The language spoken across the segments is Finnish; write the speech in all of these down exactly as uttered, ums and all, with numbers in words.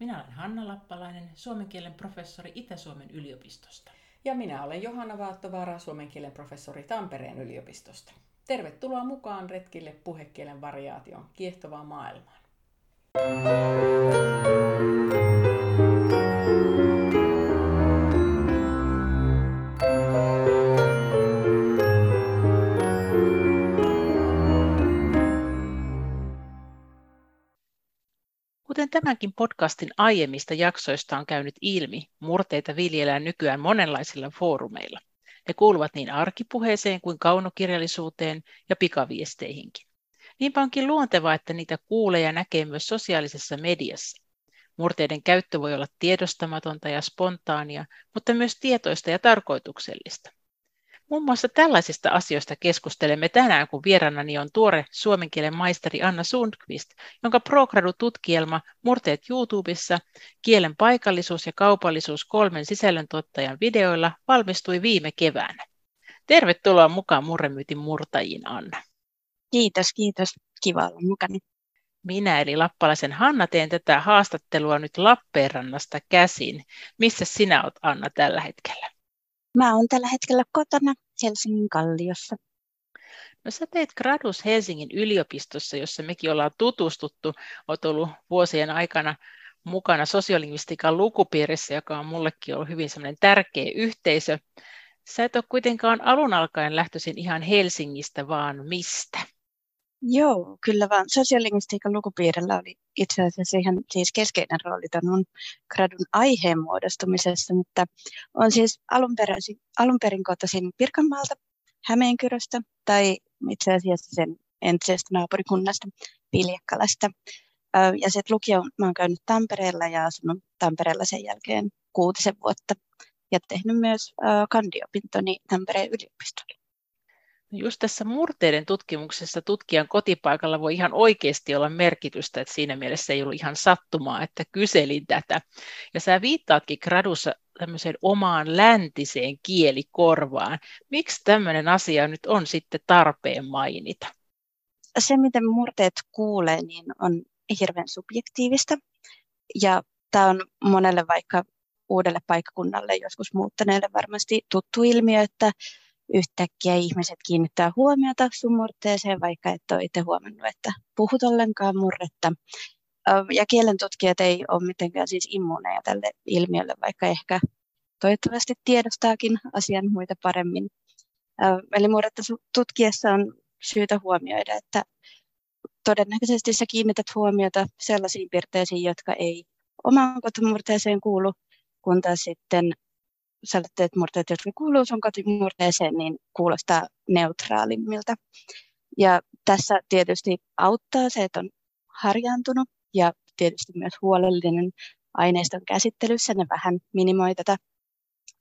Minä olen Hanna Lappalainen, suomen kielen professori Itä-Suomen yliopistosta. Ja minä olen Johanna Vaattovaara, suomen kielen professori Tampereen yliopistosta. Tervetuloa mukaan retkille puhekielen variaation kiehtovaan maailmaan. Kuten tämänkin podcastin aiemmista jaksoista on käynyt ilmi, murteita viljellään nykyään monenlaisilla foorumeilla. Ne kuuluvat niin arkipuheeseen kuin kaunokirjallisuuteen ja pikaviesteihinkin. Niinpä onkin luontevaa, että niitä kuulee ja näkee myös sosiaalisessa mediassa. Murteiden käyttö voi olla tiedostamatonta ja spontaania, mutta myös tietoista ja tarkoituksellista. Muun muassa tällaisista asioista keskustelemme tänään, kun vieraanani on tuore suomen kielen maisteri Anna Sundqvist, jonka ProGradu-tutkielma Murteet YouTubessa, kielen paikallisuus ja kaupallisuus kolmen sisällöntuottajan videoilla valmistui viime keväänä. Tervetuloa mukaan Murremyytin murtajiin, Anna. Kiitos, kiitos. Kiva olla mukana. Minä eli Lappalaisen Hanna teen tätä haastattelua nyt Lappeenrannasta käsin. Missä sinä olet, Anna, tällä hetkellä? Mä oon tällä hetkellä kotona Helsingin Kalliossa. No sä teet gradus Helsingin yliopistossa, jossa mekin ollaan tutustuttu. Oot ollut vuosien aikana mukana sosiolingvistiikan lukupiirissä, joka on mullekin ollut hyvin semmoinen tärkeä yhteisö. Sä et ole kuitenkaan alun alkaen lähtöisin ihan Helsingistä, vaan mistä? Joo, kyllä vaan. Sosiolingvistiikan lukupiirillä oli itse asiassa ihan siis keskeinen rooli tämän mun gradun aiheen muodostumisessa, mutta olen siis alun perin, alun perin kotoisin Pirkanmaalta, Hämeenkyröstä tai itse asiassa sen entisestä naapurikunnasta, Piljekkalasta. Ja sitten lukio mä oon käynyt Tampereella ja asunut Tampereella sen jälkeen kuutisen vuotta ja tehnyt myös kandiopintoni Tampereen yliopistolla. Just tässä murteiden tutkimuksessa tutkijan kotipaikalla voi ihan oikeasti olla merkitystä, että siinä mielessä ei ollut ihan sattumaa, että kyselin tätä. Ja sä viittaatkin gradussa tämmöiseen omaan läntiseen kielikorvaan. Miksi tämmöinen asia nyt on sitten tarpeen mainita? Se, miten murteet kuulee, niin on hirveän subjektiivista. Ja tämä on monelle vaikka uudelle paikkakunnalle joskus muuttaneelle varmasti tuttu ilmiö, että yhtäkkiä ihmiset kiinnittää huomiota sun murteeseen, vaikka et ole itse huomannut, että puhut ollenkaan murretta. Ja kielentutkijat ei ole mitenkään siis immuuneja tälle ilmiölle, vaikka ehkä toivottavasti tiedostaakin asian muita paremmin. Eli murretta tutkiessa on syytä huomioida, että todennäköisesti sä kiinnität huomiota sellaisiin piirteisiin, jotka ei omaan kotimurteeseen kuulu, kun taas sitten sä teet murteet, jotka kuuluu sun kotimurteeseen, niin kuulostaa neutraalimmilta. Ja tässä tietysti auttaa se, että on harjaantunut ja tietysti myös huolellinen aineiston käsittelyssä. Ne vähän minimoi tätä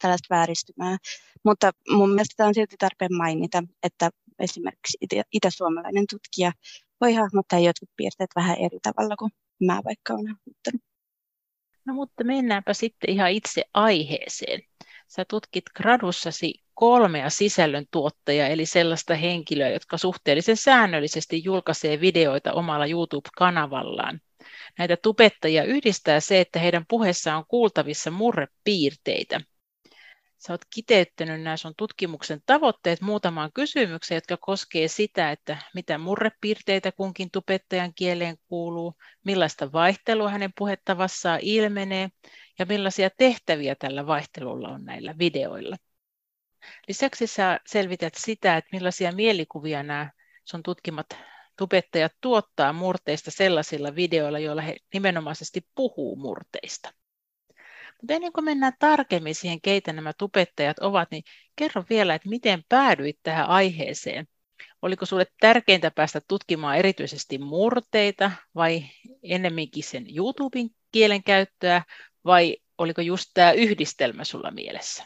tällaista vääristymää. Mutta mun mielestä tämä on silti tarpeen mainita, että esimerkiksi itä- itäsuomalainen tutkija voi hahmottaa jotkut piirteet vähän eri tavalla kuin mä vaikka olen hahmottanut. No mutta mennäänpä sitten ihan itse aiheeseen. Sä tutkit gradussasi kolmea sisällöntuottajaa, eli sellaista henkilöä, jotka suhteellisen säännöllisesti julkaisee videoita omalla YouTube-kanavallaan. Näitä tubettajia yhdistää se, että heidän puheessaan on kuultavissa murrepiirteitä. Sä oot kiteyttänyt nämä sun tutkimuksen tavoitteet muutamaan kysymykseen, jotka koskee sitä, että mitä murrepiirteitä kunkin tubettajan kieleen kuuluu, millaista vaihtelua hänen puhettavassaan ilmenee ja millaisia tehtäviä tällä vaihtelulla on näillä videoilla. Lisäksi sä selvität sitä, että millaisia mielikuvia nämä sun tutkimat tubettajat tuottaa murteista sellaisilla videoilla, joilla he nimenomaisesti puhuu murteista. Mutta ennen kuin mennään tarkemmin siihen, keitä nämä tubettajat ovat, niin kerro vielä, että miten päädyit tähän aiheeseen. Oliko sinulle tärkeintä päästä tutkimaan erityisesti murteita vai ennemminkin sen YouTuben kielenkäyttöä vai oliko just tämä yhdistelmä sulla mielessä?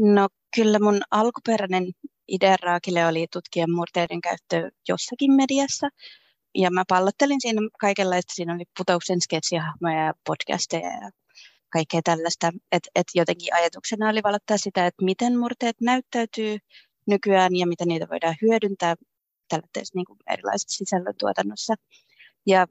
No kyllä mun alkuperäinen idea Raakille oli tutkia murteiden käyttöä jossakin mediassa. Ja mä pallottelin siinä kaikenlaista. Siinä oli Putouksen sketsihahmoja ja podcasteja ja kaikkea tällaista. Että et jotenkin ajatuksena oli valottaa sitä, että miten murteet näyttäytyy nykyään ja miten niitä voidaan hyödyntää tällaisessa niin kuin erilaisessa sisällöntuotannossa. Ja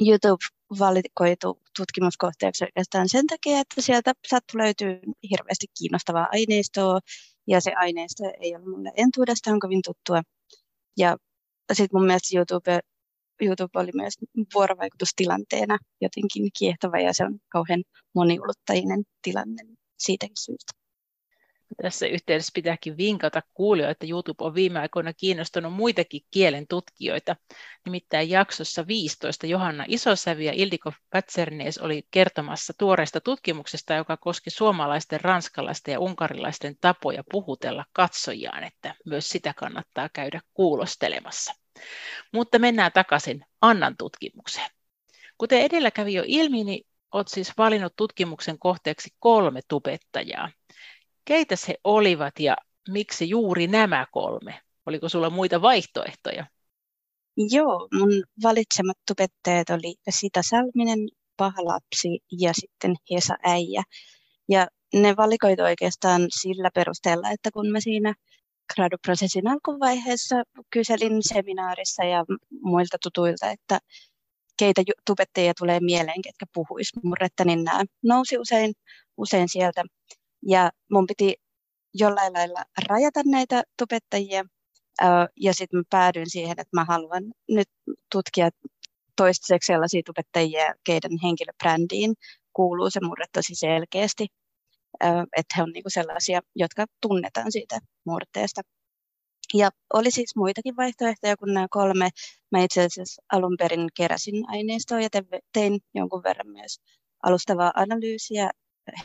YouTube valikoitu tutkimuskohteeksi oikeastaan sen takia, että sieltä sattui löytyy hirveästi kiinnostavaa aineistoa, ja se aineisto ei ole mulle entuudestaan kovin tuttua. Ja sitten mun mielestä YouTube, YouTube oli myös vuorovaikutustilanteena jotenkin kiehtova, ja se on kauhean moniulotteinen tilanne siitäkin syystä. Tässä yhteydessä pitääkin vinkata kuulijoita, että YouTube on viime aikoina kiinnostanut muitakin kielen tutkijoita. Nimittäin jaksossa viisitoista Johanna Isosävi ja Ildiko Pätsernees oli kertomassa tuoreesta tutkimuksesta, joka koski suomalaisten, ranskalaisten ja unkarilaisten tapoja puhutella katsojiaan, että myös sitä kannattaa käydä kuulostelemassa. Mutta mennään takaisin Annan tutkimukseen. Kuten edellä kävi jo ilmi, niin olet siis valinnut tutkimuksen kohteeksi kolme tubettajaa. Keitä he olivat ja miksi juuri nämä kolme? Oliko sulla muita vaihtoehtoja? Joo, mun valitsemat tubettajat oli Sita Salminen, Pahalapsi ja sitten Hesa-äijä. Ja ne valikoitu oikeastaan sillä perusteella, että kun mä siinä graduprosessin alkuvaiheessa kyselin seminaarissa ja muilta tutuilta, että keitä tubettajia tulee mieleen, ketkä puhuis murretta, niin nämä nousi usein, usein sieltä. Ja mun piti jollain lailla rajata näitä tubettajia, ja sitten mä päädyin siihen, että mä haluan nyt tutkia toistaiseksi sellaisia tubettajia, keiden henkilöbrändiin kuuluu se murre tosi selkeästi, että he on niinku sellaisia, jotka tunnetaan siitä murteesta. Ja oli siis muitakin vaihtoehtoja kuin nämä kolme. Mä itse asiassa alun perin keräsin aineistoa ja tein jonkun verran myös alustavaa analyysiä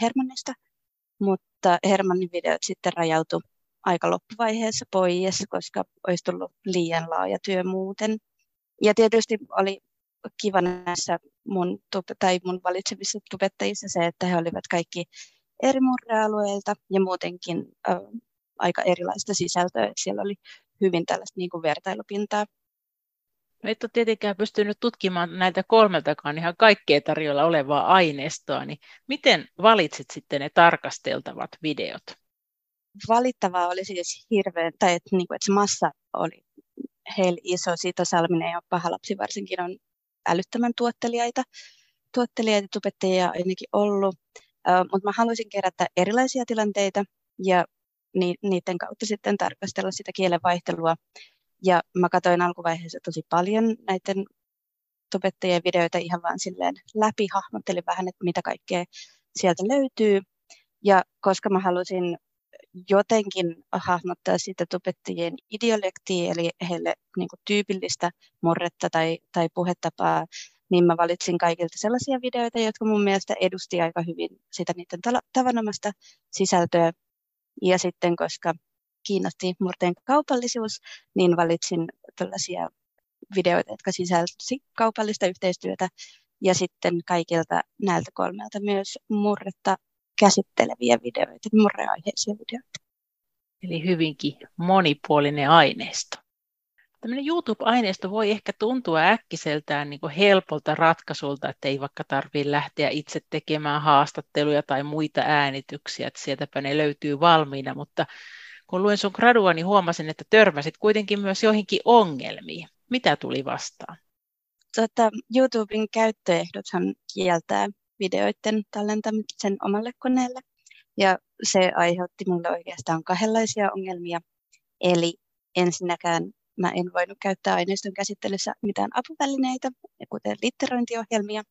Hermannista. Mutta Hermannin videot sitten rajautui aika loppuvaiheessa pois, koska olisi tullut liian laaja työ muuten. Ja tietysti oli kiva näissä mun, tai mun valitsevissa tubettajissa se, että he olivat kaikki eri murrealueilta ja muutenkin äh, aika erilaista sisältöä. Siellä oli hyvin tällaista niin kuin vertailupintaa. No et ole tietenkään pystynyt tutkimaan näitä kolmeltakaan ihan kaikkea tarjolla olevaa aineistoa, niin miten valitsit sitten ne tarkasteltavat videot? Valittavaa oli siis hirveän, tai että, niin kuin, että se massa oli heillä iso. Sita Salminen ja Pahalapsi varsinkin on älyttömän tuottelijaita, tuottelijaita tubettajia ainakin ollut, äh, mutta mä haluaisin kerätä erilaisia tilanteita ja ni, niiden kautta sitten tarkastella sitä kielen vaihtelua. Ja mä katsoin alkuvaiheessa tosi paljon näiden tubettajien videoita ihan vaan silleen läpi, hahmottelin vähän, että mitä kaikkea sieltä löytyy. Ja koska mä halusin jotenkin hahmottaa sitä tubettajien idiolektiä, eli heille niin kuin tyypillistä murretta tai, tai puhetapaa, niin mä valitsin kaikilta sellaisia videoita, jotka mun mielestä edusti aika hyvin sitä niiden tavanomasta sisältöä. Ja sitten koska kiinnosti murteen kaupallisuus, niin valitsin tällaisia videoita, jotka sisälsi kaupallista yhteistyötä, ja sitten kaikilta näiltä kolmelta myös murretta käsitteleviä videoita, murreaiheisia videoita. Eli hyvinkin monipuolinen aineisto. Tämmöinen YouTube-aineisto voi ehkä tuntua äkkiseltään niin kuin helpolta ratkaisulta, että ei vaikka tarvitse lähteä itse tekemään haastatteluja tai muita äänityksiä, että sieltäpä ne löytyy valmiina, mutta kun luin sun gradua, niin huomasin, että törmäsit kuitenkin myös joihinkin ongelmiin. Mitä tuli vastaan? Tota, YouTuben käyttöehdothan kieltää videoiden tallentamisen omalle koneelle. Ja se aiheutti minulle oikeastaan kahdenlaisia ongelmia. Eli ensinnäkään mä en voinut käyttää aineiston käsittelyssä mitään apuvälineitä, kuten litterointiohjelmia.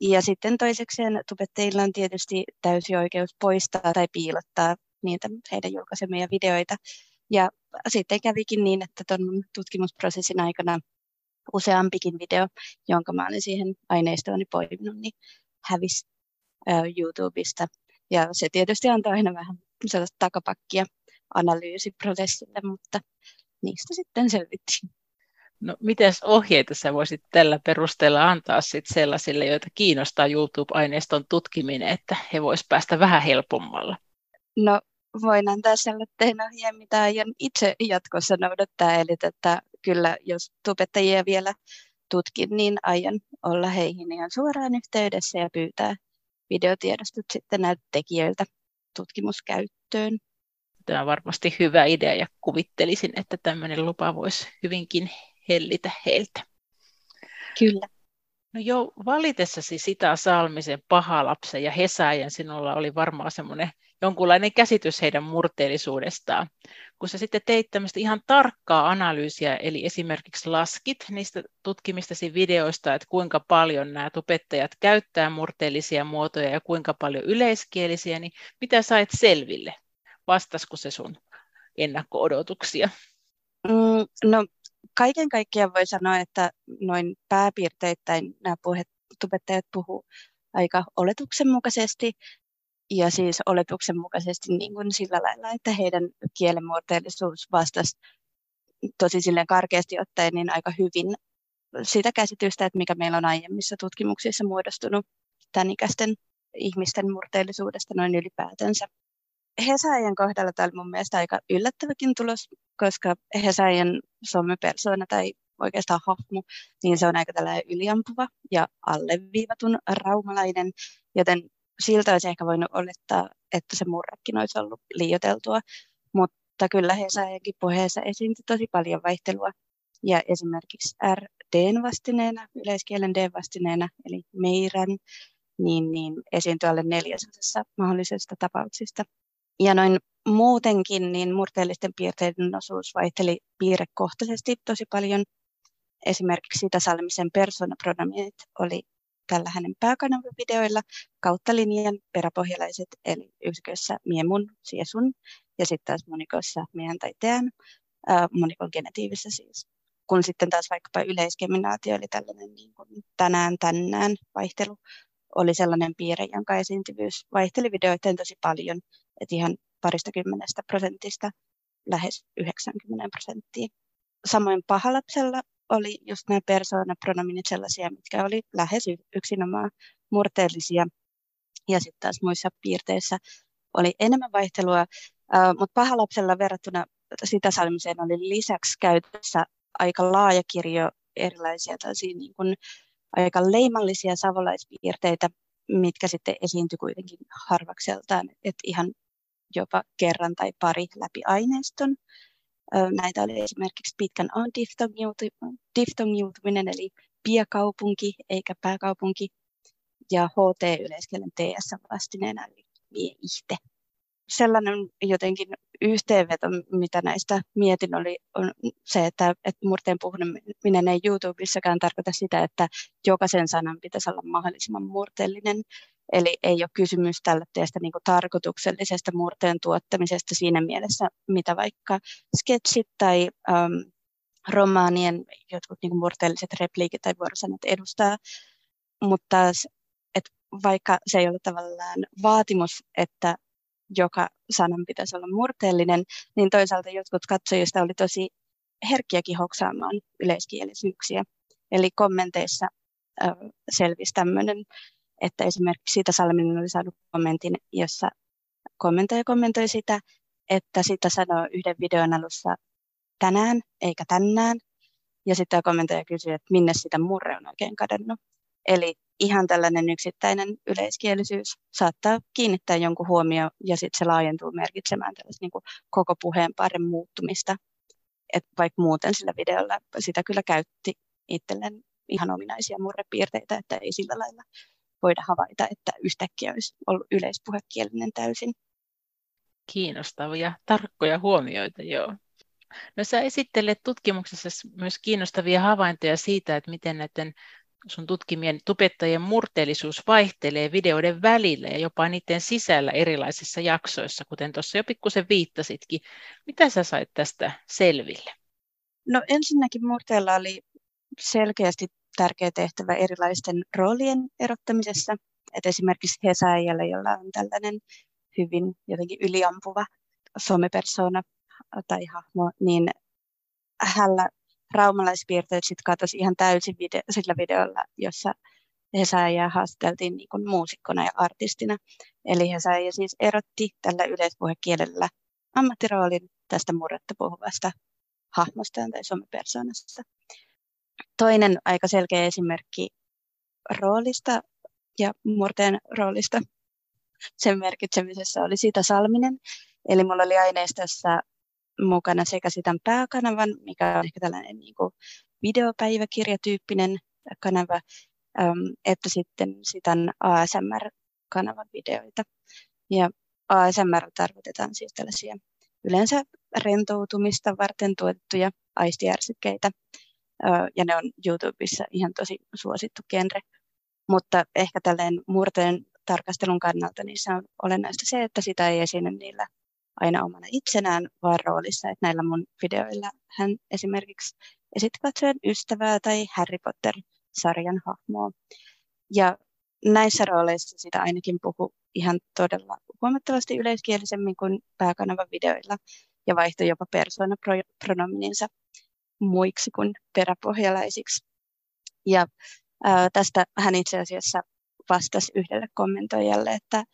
Ja sitten toisekseen tubettajilla on tietysti täysi oikeus poistaa tai piilottaa niitä heidän julkaisemia videoita. Ja sitten kävikin niin, että tuon tutkimusprosessin aikana useampikin video, jonka mä olin siihen aineistooni poiminut, niin hävisi äh, YouTubesta. Ja se tietysti antaa aina vähän sellaista takapakkia analyysiprosessille, mutta niistä sitten selvittiin. No, mitäs ohjeita sä voisit tällä perusteella antaa sit sellaisille, joita kiinnostaa YouTube-aineiston tutkiminen, että he vois päästä vähän helpommalla? No, voin antaa sellainen ohje, mitä aion itse jatkossa noudattaa, eli että kyllä jos tubettajia vielä tutkin, niin aion olla heihin ihan suoraan yhteydessä ja pyytää videotiedostot sitten näiltä tekijöiltä tutkimuskäyttöön. Tämä on varmasti hyvä idea ja kuvittelisin, että tämmöinen lupa voisi hyvinkin hellitä heiltä. Kyllä. No jo valitessasi Sita Salmisen Pahalapsen ja Hesa-äijän sinulla oli varmaan semmoinen jonkunlainen käsitys heidän murteellisuudestaan. Kun sä sitten teit tämmöistä ihan tarkkaa analyysiä, eli esimerkiksi laskit niistä tutkimistasi videoista, että kuinka paljon nämä tubettajat käyttää murteellisia muotoja ja kuinka paljon yleiskielisiä, niin mitä sait selville? Vastasiko se sun ennakko-odotuksia? Mm, no kaiken kaikkiaan voi sanoa, että noin pääpiirteittäin nämä puhet, tubettajat puhuu aika oletuksenmukaisesti. Ja siis oletuksenmukaisesti niin kuin sillä lailla, että heidän kielenmuotoilisuus vastasi tosi silleen karkeasti ottaen niin aika hyvin sitä käsitystä, että mikä meillä on aiemmissa tutkimuksissa muodostunut tämän ikäisten ihmisten murteellisuudesta noin ylipäätänsä. Hesa-äijän kohdalla tämä oli mun mielestä aika yllättäväkin tulos, koska Hesa-äijän somepersona tai oikeastaan hahmo, niin se on aika tällainen yliampuva ja alleviivatun raumalainen, joten siltä olisi ehkä voinut olettaa, että se murrekin olisi ollut liioiteltua, mutta kyllä Hesa-äijänkin puheessa esiintyi tosi paljon vaihtelua. Ja esimerkiksi RDn vastineena, yleiskielen D-vastineena, eli meirän, niin, niin esiintyi alle neljäsosassa mahdollisista tapauksista. Ja noin muutenkin niin murteellisten piirteiden osuus vaihteli piirrekohtaisesti tosi paljon. Esimerkiksi Sita Salmisen persoonapronomiit oli tällä hänen pääkanavavideoilla kautta linjan peräpohjalaiset, eli yksikössä mie mun, sie sun, ja sitten taas monikossa mehän tai teän, äh, monikon genetiivissä siis. Kun sitten taas vaikkapa yleisgeminaatio, eli tällainen niin kuin tänään, tänään vaihtelu, oli sellainen piirre, jonka esiintyvyys vaihteli videoiden tosi paljon, että ihan parista prosentista lähes yhdeksänkymmentä prosenttia. Samoin Pahalapsella oli just nämä persoonapronominit sellaisia, mitkä oli lähes yksinomaan murteellisia. Ja sitten taas muissa piirteissä oli enemmän vaihtelua, äh, mutta Pahalapsella verrattuna Sita Salmiseen oli lisäksi käytössä aika laaja kirjo erilaisia tällaisia niin kuin aika leimallisia savolaispiirteitä, mitkä sitten esiintyi kuitenkin harvakseltaan, että ihan jopa kerran tai pari läpi aineiston. Näitä oli esimerkiksi pitkän on diftongiutuminen, eli piakaupunki eikä pääkaupunki, ja H T-yleiskielen T S-vastineena, eli mie-ihte. Sellainen jotenkin yhteenveto, mitä näistä mietin, oli on se, että, että murteen puhuminen ei YouTubessakaan tarkoita sitä, että jokaisen sanan pitäisi olla mahdollisimman murteellinen. Eli ei ole kysymys tällaisesta niin kuin tarkoituksellisesta murteen tuottamisesta siinä mielessä, mitä vaikka sketsit tai äm, romaanien jotkut niin kuin murteelliset repliikit tai vuorosanat edustaa, mutta et vaikka se ei ole tavallaan vaatimus, että joka sanan pitäisi olla murteellinen, niin toisaalta jotkut katsojista oli tosi herkkiäkin hoksaamaan yleiskielisyyksiä. Eli kommenteissa äh, selvisi tämmöinen, että esimerkiksi Sita Salminen oli saanut kommentin, jossa kommentoija kommentoi sitä, että Sita sanoo yhden videon alussa tänään eikä tänään. Ja sitten kommentoija kysyy, että minne sitä murre on oikein kadonnut. Eli ihan tällainen yksittäinen yleiskielisyys saattaa kiinnittää jonkun huomioon ja sitten se laajentuu merkitsemään tällaista niin kuin koko puheenparren muuttumista. Et vaikka muuten sillä videolla sitä kyllä käytti itselleen ihan ominaisia murrepiirteitä, että ei sillä lailla voida havaita, että yhtäkkiä olisi ollut yleispuhekielinen täysin. Kiinnostavia, tarkkoja huomioita, joo. No sä esittelet tutkimuksessa myös kiinnostavia havaintoja siitä, että miten näiden sun tutkimien tubettajien murteellisuus vaihtelee videoiden välillä ja jopa niiden sisällä erilaisissa jaksoissa, kuten tuossa jo pikkusen viittasitkin. Mitä sä sait tästä selville? No ensinnäkin murteella oli selkeästi tärkeä tehtävä erilaisten roolien erottamisessa. Et esimerkiksi Hesa-äijällä, jolla on tällainen hyvin jotenkin yliampuva somepersona tai hahmo, niin hänellä, raumalaispiirteet sitten katosi ihan täysin video, sillä videolla, jossa Hesa-äijää haasteltiin niin kuin muusikkona ja artistina. Eli Hesa-äijä siis erotti tällä yleispuhekielellä ammattiroolin tästä murretta puhuvasta hahmostaan tai somepersoonasta. Toinen aika selkeä esimerkki roolista ja murteen roolista sen merkitsemisessä oli Sita Salminen. Eli mulla oli aineistossa mukana sekä Sitan pääkanavan, mikä on ehkä tällainen niin kuin videopäiväkirjatyyppinen kanava, että sitten Sitan A S M R-kanavan videoita. Ja A S M R tarkoitetaan siis tällaisia yleensä rentoutumista varten tuotettuja aistijärsykkeitä. Ja ne on YouTubessa ihan tosi suosittu genre. Mutta ehkä tälleen murteen tarkastelun kannalta niissä on olennaista se, että sitä ei esiinny niillä aina omana itsenään, vaan roolissa. Että näillä mun videoilla hän esimerkiksi esitti katsojan ystävää tai Harry Potter-sarjan hahmoa. Ja näissä rooleissa sitä ainakin puhu ihan todella huomattavasti yleiskielisemmin kuin pääkanavan videoilla ja vaihtoi jopa persoonapronomininsa muiksi kuin peräpohjalaisiksi. Ja ää, tästä hän itse asiassa vastasi yhdelle kommentoijalle, että,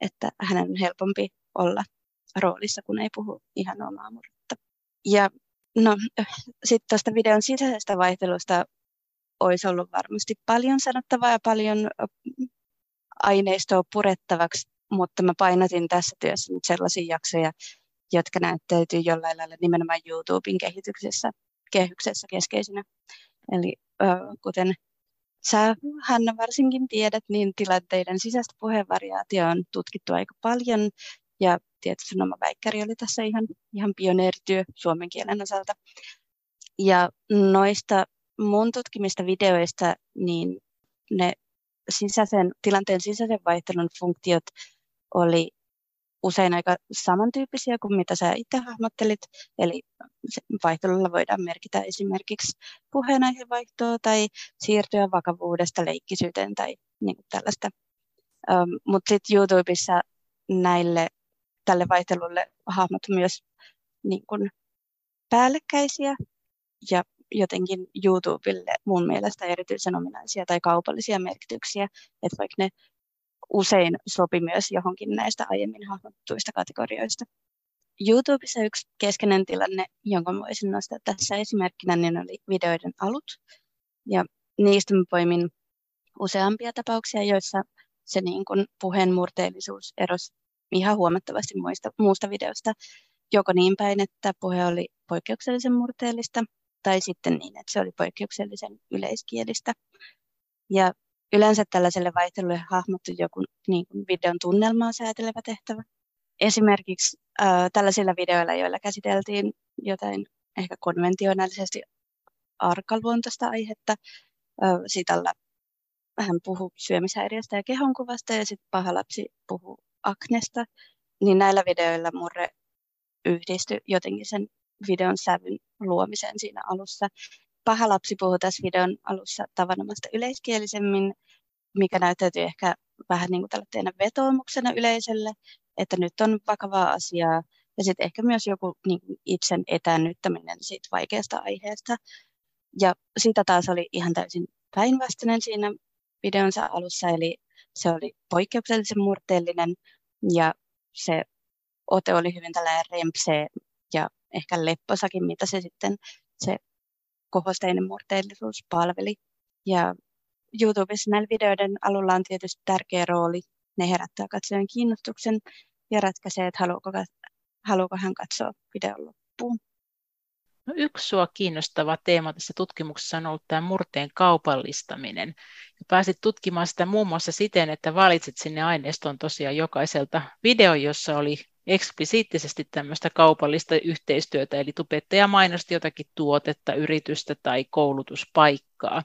että hänen on helpompi olla roolissa, kun ei puhu ihan omaa murretta. Ja no, sitten tuosta videon sisäisestä vaihtelusta olisi ollut varmasti paljon sanottavaa ja paljon aineistoa purettavaksi, mutta mä painotin tässä työssä nyt sellaisia jaksoja, jotka näyttäytyy jollain lailla nimenomaan YouTuben kehityksessä, kehyksessä keskeisinä. Eli kuten sä, Hanna, varsinkin tiedät, niin tilanteiden sisäistä puheenvariaatio on tutkittu aika paljon, ja tietysti sun oma väikkäri oli tässä ihan, ihan pioneerityö suomen kielen osalta. Ja noista mun tutkimista videoista, niin ne sisäisen, tilanteen sisäisen vaihtelun funktiot oli usein aika samantyyppisiä kuin mitä sä itse hahmottelit. Eli vaihtelulla voidaan merkitä esimerkiksi puheenaihevaihtoa tai siirtyä vakavuudesta leikkisyyteen tai niin kuin tällaista. Um, Mutta sitten YouTubessa näille, tälle vaihtelulle hahmot myös niin kuin päällekkäisiä ja jotenkin YouTubelle mun mielestä erityisen ominaisia tai kaupallisia merkityksiä, että vaikka ne usein sopi myös johonkin näistä aiemmin hahmottuista kategorioista. YouTubessa yksi keskeinen tilanne, jonka voisin nostaa tässä esimerkkinä, niin oli videoiden alut. Ja niistä mä poimin useampia tapauksia, joissa se niin kuin puheen murteellisuus erosi ihan huomattavasti muista, muusta videosta, joko niin päin, että puhe oli poikkeuksellisen murteellista, tai sitten niin, että se oli poikkeuksellisen yleiskielistä. Ja yleensä tällaiselle vaihtelulle hahmottui joku niin kuin videon tunnelmaa säätelevä tehtävä. Esimerkiksi äh, tällaisilla videoilla, joilla käsiteltiin jotain ehkä konventionaalisesti arkaluontoista aihetta, äh, Sitalla hän puhui syömishäiriöstä ja kehonkuvasta, ja sitten paha lapsi puhui aknesta, niin näillä videoilla murre yhdistyi jotenkin sen videon sävyn luomiseen siinä alussa. Paha lapsi puhuu tässä videon alussa tavanomasta yleiskielisemmin, mikä näyttäytyy ehkä vähän niin kuin tällaisena vetoomuksena yleisölle, että nyt on vakavaa asiaa, ja sitten ehkä myös joku niin kuin itsen etäännyttäminen siitä vaikeasta aiheesta. Ja sitä taas oli ihan täysin päinvastainen siinä videonsa alussa, eli se oli poikkeuksellisen murteellinen, ja se ote oli hyvin tällainen rempsee ja ehkä lepposakin, mitä se sitten se kohosteinen murteellisuus palveli. Ja YouTubessa näillä videoiden alulla on tietysti tärkeä rooli. Ne herättää katsojan kiinnostuksen ja ratkaisee, että haluuko, haluuko hän katsoa videon loppuun. No, yksi sua kiinnostava teema tässä tutkimuksessa on ollut tämä murteen kaupallistaminen. Ja pääsit tutkimaan sitä muun muassa siten, että valitsit sinne aineiston tosiaan jokaiselta video, jossa oli eksplisiittisesti tämmöistä kaupallista yhteistyötä, eli tubettaja mainosti jotakin tuotetta, yritystä tai koulutuspaikkaa.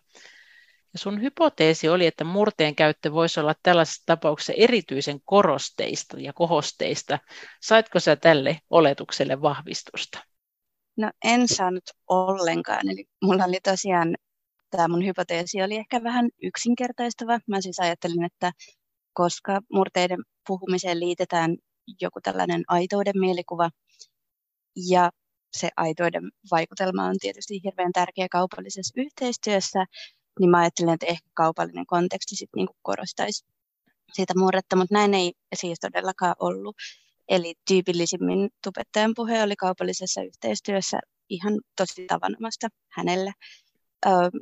Ja sun hypoteesi oli, että murteen käyttö voisi olla tällaisessa tapauksessa erityisen korosteista ja kohosteista. Saitko sä tälle oletukselle vahvistusta? No, en saanut ollenkaan. Eli mulla oli tosiaan, tämä mun hypoteesi oli ehkä vähän yksinkertaistava. Mä siis ajattelin, että koska murteiden puhumiseen liitetään joku tällainen aitouden mielikuva ja se aitoiden vaikutelma on tietysti hirveän tärkeä kaupallisessa yhteistyössä, niin mä ajattelen, että ehkä kaupallinen konteksti sitten niin kuin korostaisi siitä murretta, mutta näin ei siis todellakaan ollut. Eli tyypillisimmin tubettajan puhe oli kaupallisessa yhteistyössä ihan tosi tavanomaista hänelle.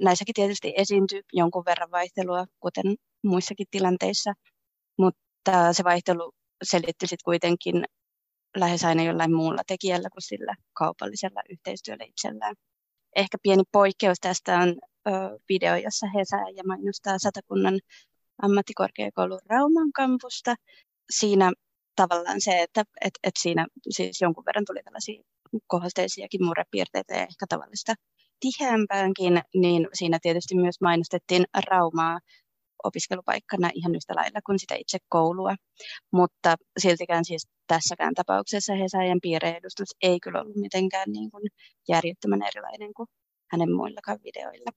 Näissäkin tietysti esiintyy jonkun verran vaihtelua, kuten muissakin tilanteissa, mutta se vaihtelu selittyi sitten kuitenkin lähes aina jollain muulla tekijällä kuin sillä kaupallisella yhteistyöllä itsellään. Ehkä pieni poikkeus tästä on video, jossa Hesa-äijä mainostaa Satakunnan ammattikorkeakoulun Rauman kampusta. Siinä tavallaan se, että et, et siinä siis jonkun verran tuli tällaisia kohosteisiakin murrepiirteitä ja ehkä tavallista tiheämpäänkin, niin siinä tietysti myös mainostettiin Raumaa opiskelupaikkana ihan yhtä lailla kuin sitä itse koulua, mutta siltikään siis tässäkään tapauksessa Hesa-äijän piirreedustus ei kyllä ollut mitenkään niin kuin järjettömän erilainen kuin hänen muillakaan videoilla.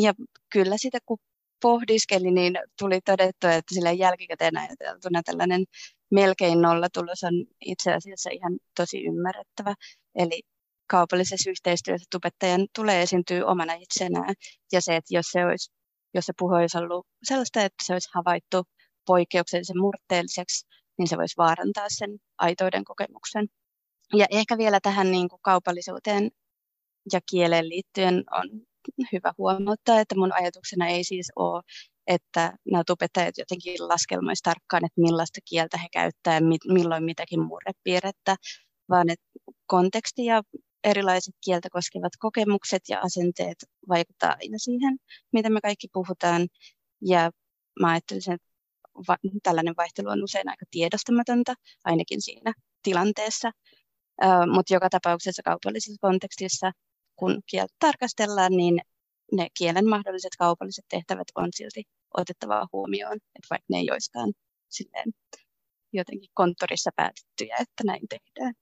Ja kyllä sitä kun pohdiskeli, niin tuli todettua, että sillä jälkikäteen ajateltuna tällainen melkein nollatulos on itse asiassa ihan tosi ymmärrettävä, eli kaupallisessa yhteistyössä tubettajan tulee esiintyä omana itsenään, ja se, että jos se olisi Jos se puhe olisi ollut sellaista, että se olisi havaittu poikkeuksellisen murteelliseksi, niin se voisi vaarantaa sen aitoiden kokemuksen. Ja ehkä vielä tähän niin kuin kaupallisuuteen ja kieleen liittyen on hyvä huomauttaa, että mun ajatuksena ei siis ole, että nämä tubettajat jotenkin laskelmoisivat tarkkaan, että millaista kieltä he käyttää ja milloin mitäkin murrepiirrettä, vaan että konteksti ja erilaiset kieltä koskevat kokemukset ja asenteet vaikuttavat aina siihen, mitä me kaikki puhutaan. Ja mä ajattelisin, että va- tällainen vaihtelu on usein aika tiedostamatonta, ainakin siinä tilanteessa. Äh, mutta joka tapauksessa kaupallisessa kontekstissa, kun kieltä tarkastellaan, niin ne kielen mahdolliset kaupalliset tehtävät on silti otettava huomioon, että vaikka ne ei olisikaan silleen jotenkin konttorissa päätettyjä, että näin tehdään.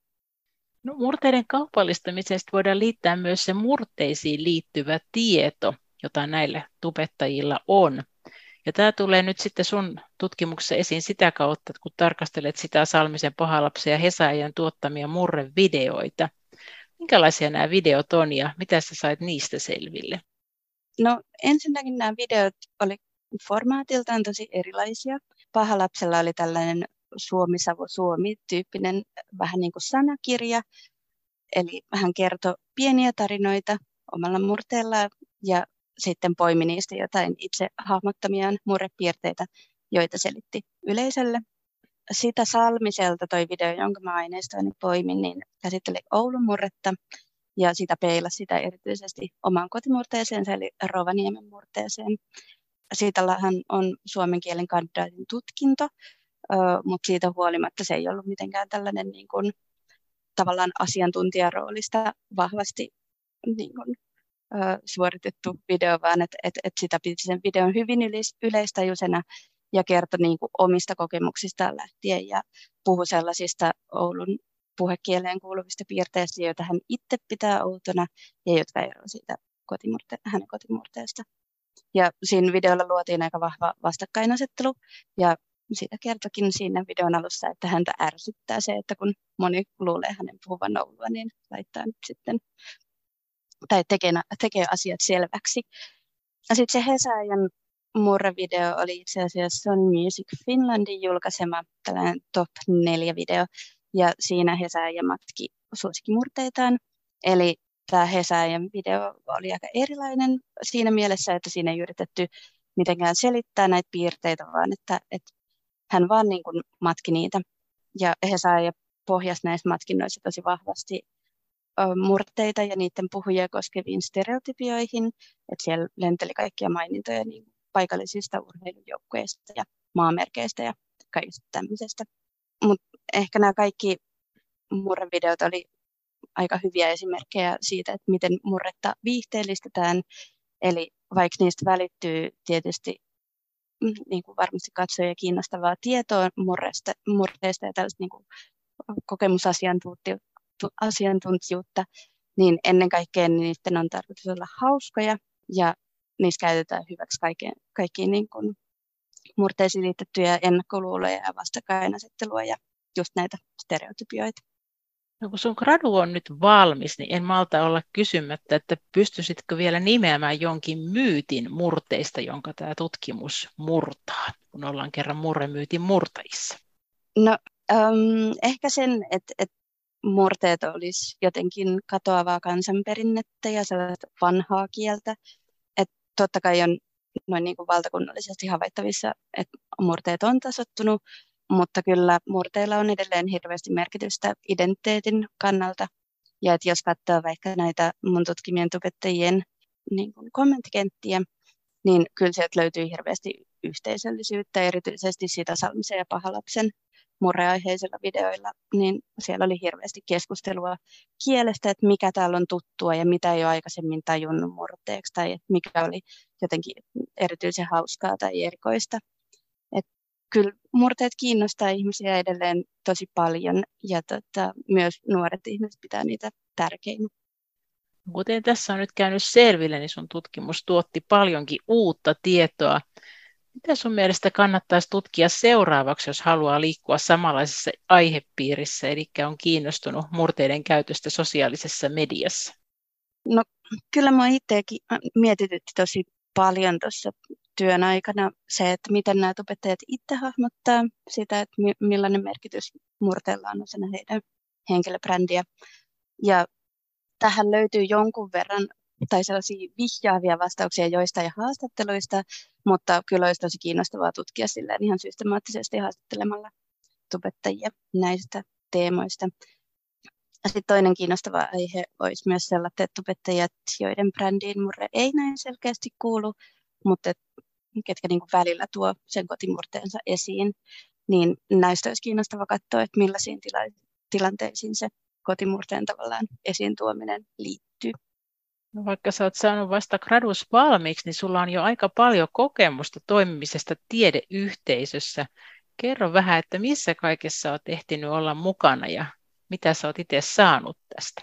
No, murteiden kaupallistamisesta voidaan liittää myös se murteisiin liittyvä tieto, jota näillä tubettajilla on. Ja tämä tulee nyt sitten sun tutkimuksessa esiin sitä kautta, että kun tarkastelet Sita Salmisen, Pahalapsen ja Hesa-äijän tuottamia murrevideoita. Minkälaisia nämä videot on ja mitä sä sait niistä selville? No, ensinnäkin nämä videot oli formaatiltaan tosi erilaisia. Pahalapsella oli tällainen Suomi, Savo, Suomi-tyyppinen vähän niin kuin sanakirja. Eli hän kertoi pieniä tarinoita omalla murteellaan ja sitten poimi niistä jotain itse hahmottamiaan murrepiirteitä, joita selitti yleisölle. Sita Salmiselta toi video, jonka mä aineistoani poimin, niin käsitteli Oulun murretta ja sitä peilasi sitä erityisesti omaan kotimurteeseensa eli Rovaniemen murteeseen. Siitähän on suomen kielen kandidaatin tutkinto. Uh, mutta siitä huolimatta se ei ollut mitenkään tällainen niin kuin, tavallaan asiantuntijaroolista vahvasti niin kuin, uh, suoritettu video, vaan että et, et sitä piti sen videon hyvin yleis- yleistäjusena ja kertoi niin kuin, omista kokemuksistaan lähtien ja puhui sellaisista Oulun puhekieleen kuuluvista piirteistä, joita hän itse pitää outona ja jotka eroavat siitä kotimurte- hänen kotimurteesta. Ja siinä videolla luotiin aika vahva vastakkainasettelu ja siitä kertokin siinä videon alussa, että häntä ärsyttää se, että kun moni luulee hänen puhuvan oulua, niin laittaa nyt sitten, tai tekee, tekee asiat selväksi. Ja sitten se Hesa-äijän murrevideo oli itse asiassa Sony Music Finlandin julkaisema tällainen top neljä video, ja siinä Hesa-äijä matki suosikkimurteitaan, eli tämä Hesa-äijän video oli aika erilainen siinä mielessä, että siinä ei yritetty mitenkään selittää näitä piirteitä, vaan että, että hän vaan niin kuin matki niitä, ja Hesa-äijä pohjasi näissä matkinnoissa tosi vahvasti murteita ja niiden puhujia koskeviin stereotypioihin, että siellä lenteli kaikkia mainintoja niin paikallisista urheilujoukkueista ja maamerkeistä ja kaikista tämmöisestä. Mutta ehkä nämä kaikki murrevideot oli aika hyviä esimerkkejä siitä, että miten murretta viihteellistetään, eli vaikka niistä välittyy tietysti niin kuin varmasti katsojia kiinnostavaa tietoa murreista, murteista ja tällaista niin kuin kokemusasiantuntijuutta, niin ennen kaikkea niiden on tarkoitus olla hauskoja ja niissä käytetään hyväksi kaikkeen, kaikkiin niin kuin murteisiin liitettyjä ennakkoluuloja ja vastakkainasettelua ja just näitä stereotypioita. No kun sun gradu on nyt valmis, niin en malta olla kysymättä, että pystyisitkö vielä nimeämään jonkin myytin murteista, jonka tämä tutkimus murtaa, kun ollaan kerran murremyytin murtajissa? No äm, ehkä sen, että et murteet olisi jotenkin katoavaa kansanperinnettä ja sellaista vanhaa kieltä. Et totta kai on noin niin kuin valtakunnallisesti havaittavissa, että murteet on tasottunut. Mutta kyllä murteilla on edelleen hirveästi merkitystä identiteetin kannalta. Ja että jos katsoo vaikka näitä mun tutkimien tubettajien niin kuin kommenttikenttiä, niin kyllä sieltä löytyy hirveästi yhteisöllisyyttä, erityisesti Sita Salmisen ja Pahalapsen murreaiheisilla videoilla. Niin siellä oli hirveästi keskustelua kielestä, että mikä täällä on tuttua ja mitä ei ole aikaisemmin tajunnut murteeksi, tai että mikä oli jotenkin erityisen hauskaa tai erikoista. Kyllä murteet kiinnostaa ihmisiä edelleen tosi paljon ja tota, myös nuoret ihmiset pitää niitä tärkeinä. Kuten tässä on nyt käynyt selville, niin sun tutkimus tuotti paljonkin uutta tietoa. Mitä sun mielestä kannattaisi tutkia seuraavaksi, jos haluaa liikkua samanlaisessa aihepiirissä, eli on kiinnostunut murteiden käytöstä sosiaalisessa mediassa? No kyllä minua itseäkin mietitytti tosi paljon tuossa työn aikana se, että miten nämä opettajat itse hahmottaa sitä, että millainen merkitys murteilla on osana heidän henkilöbrändiä. Ja tähän löytyy jonkun verran tai sellaisia vihjaavia vastauksia joista ja haastatteluista, mutta kyllä olisi tosi kiinnostavaa tutkia silleen ihan systemaattisesti haastattelemalla opettajia näistä teemoista. Sitten toinen kiinnostava aihe olisi myös sellaiset opettajat, joiden brändiin murre ei näin selkeästi kuulu, mutta ketkä niin kuin välillä tuo sen kotimurteensa esiin, niin näistä olisi kiinnostava katsoa, että millaisiin tila- tilanteisiin se kotimurteen tavallaan esiin tuominen liittyy. No vaikka sä oot saanut vasta gradus valmiiksi, niin sulla on jo aika paljon kokemusta toimimisesta tiedeyhteisössä. Kerro vähän, että missä kaikessa oot ehtinyt olla mukana ja mitä sä oot itse saanut tästä?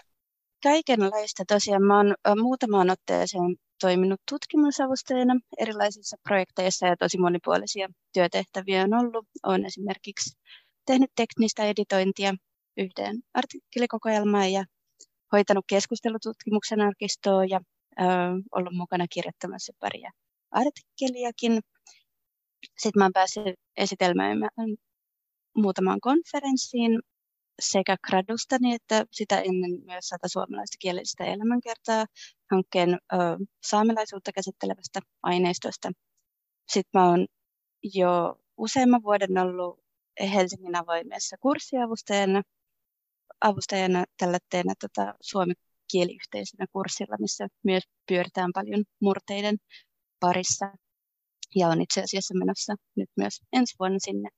Kaikenlaista tosiaan. Mä oon muutamaan otteeseen toiminut tutkimusavustajana erilaisissa projekteissa ja tosi monipuolisia työtehtäviä on ollut. Olen esimerkiksi tehnyt teknistä editointia yhden artikkelikokoelmaan ja hoitanut keskustelututkimuksen arkistoa ja ö, ollut mukana kirjoittamassa paria artikkeliakin. Sitten mä oon päässyt esitelmään muutamaan konferenssiin sekä gradustani että sitä ennen myös sata suomalaista kielellistä elämänkertaa hankkeen ö, saamelaisuutta käsittelevästä aineistosta. Sitten mä oon jo useamman vuoden ollut Helsingin avoimessa kurssiavustajana avustajana tällätteenä tota, suomi-kieliyhteisönä kurssilla, missä myös pyöritään paljon murteiden parissa. Ja on itse asiassa menossa nyt myös ensi vuonna sinne.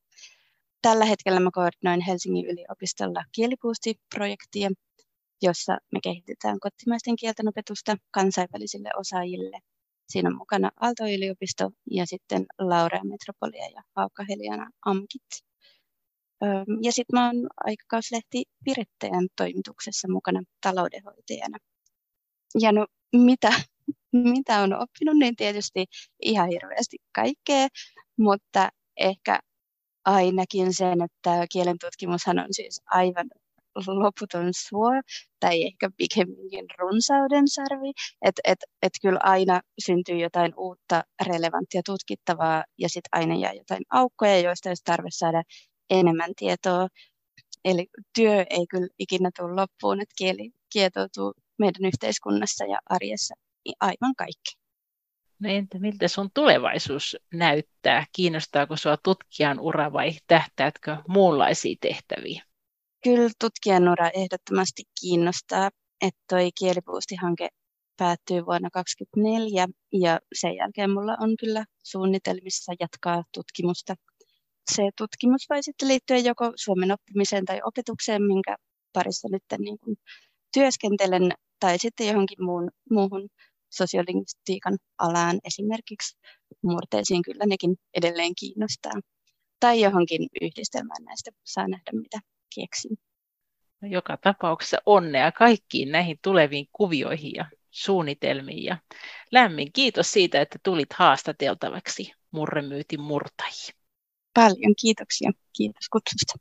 Tällä hetkellä mä koordinoin Helsingin yliopistolla Kielipuusti-projektia, jossa me kehitetään kotimaisten kielten opetusta kansainvälisille osaajille. Siinä on mukana Aalto-yliopisto ja sitten Laurea Metropolia ja Auka-Heliana AMKIT. Ja sitten mä oon aikakauslehti Piriteen toimituksessa mukana taloudenhoitajana. Ja no mitä, mitä on oppinut, niin tietysti ihan hirveästi kaikkea, mutta ehkä ainakin sen, että kielentutkimushan on siis aivan loputon suo, tai ehkä pikemminkin runsauden sarvi, että et, et kyllä aina syntyy jotain uutta, relevanttia, tutkittavaa, ja sitten aina jää jotain aukkoja, joista olisi tarve saada enemmän tietoa. Eli työ ei kyllä ikinä tule loppuun, että kieli kietoutuu meidän yhteiskunnassa ja arjessa aivan kaikki. No entä miltä sun tulevaisuus näyttää? Kiinnostaako sua tutkijan ura vai tähtäätkö muunlaisia tehtäviä? Kyllä tutkijan ura ehdottomasti kiinnostaa, että toi Kielipuusti-hanke päättyy vuonna kaksituhattakaksikymmentäneljä ja sen jälkeen mulla on kyllä suunnitelmissa jatkaa tutkimusta. Se tutkimus voi sitten liittyä joko suomen oppimiseen tai opetukseen, minkä parissa nyt niin kuin työskentelen, tai sitten johonkin muun, muuhun sosiolingvistiikan alaan, esimerkiksi murteisiin kyllä nekin edelleen kiinnostaa. Tai johonkin yhdistelmään näistä, saa nähdä mitä keksin. No joka tapauksessa onnea kaikkiin näihin tuleviin kuvioihin ja suunnitelmiin. Ja lämmin kiitos siitä, että tulit haastateltavaksi murremyytin murtajiin. Paljon kiitoksia. Kiitos kutsusta.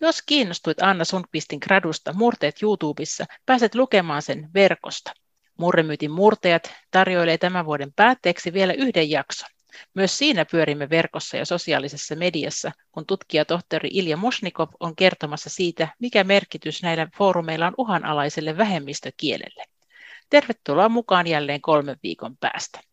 Jos kiinnostuit Anna Sundqvistin gradusta Murteet YouTubessa, pääset lukemaan sen verkosta. Murremyytin murteet tarjoilee tämän vuoden päätteeksi vielä yhden jakson. Myös siinä pyörimme verkossa ja sosiaalisessa mediassa, kun tutkijatohtori Ilja Mosnikov on kertomassa siitä, mikä merkitys näillä foorumeilla on uhanalaiselle vähemmistökielelle. Tervetuloa mukaan jälleen kolmen viikon päästä.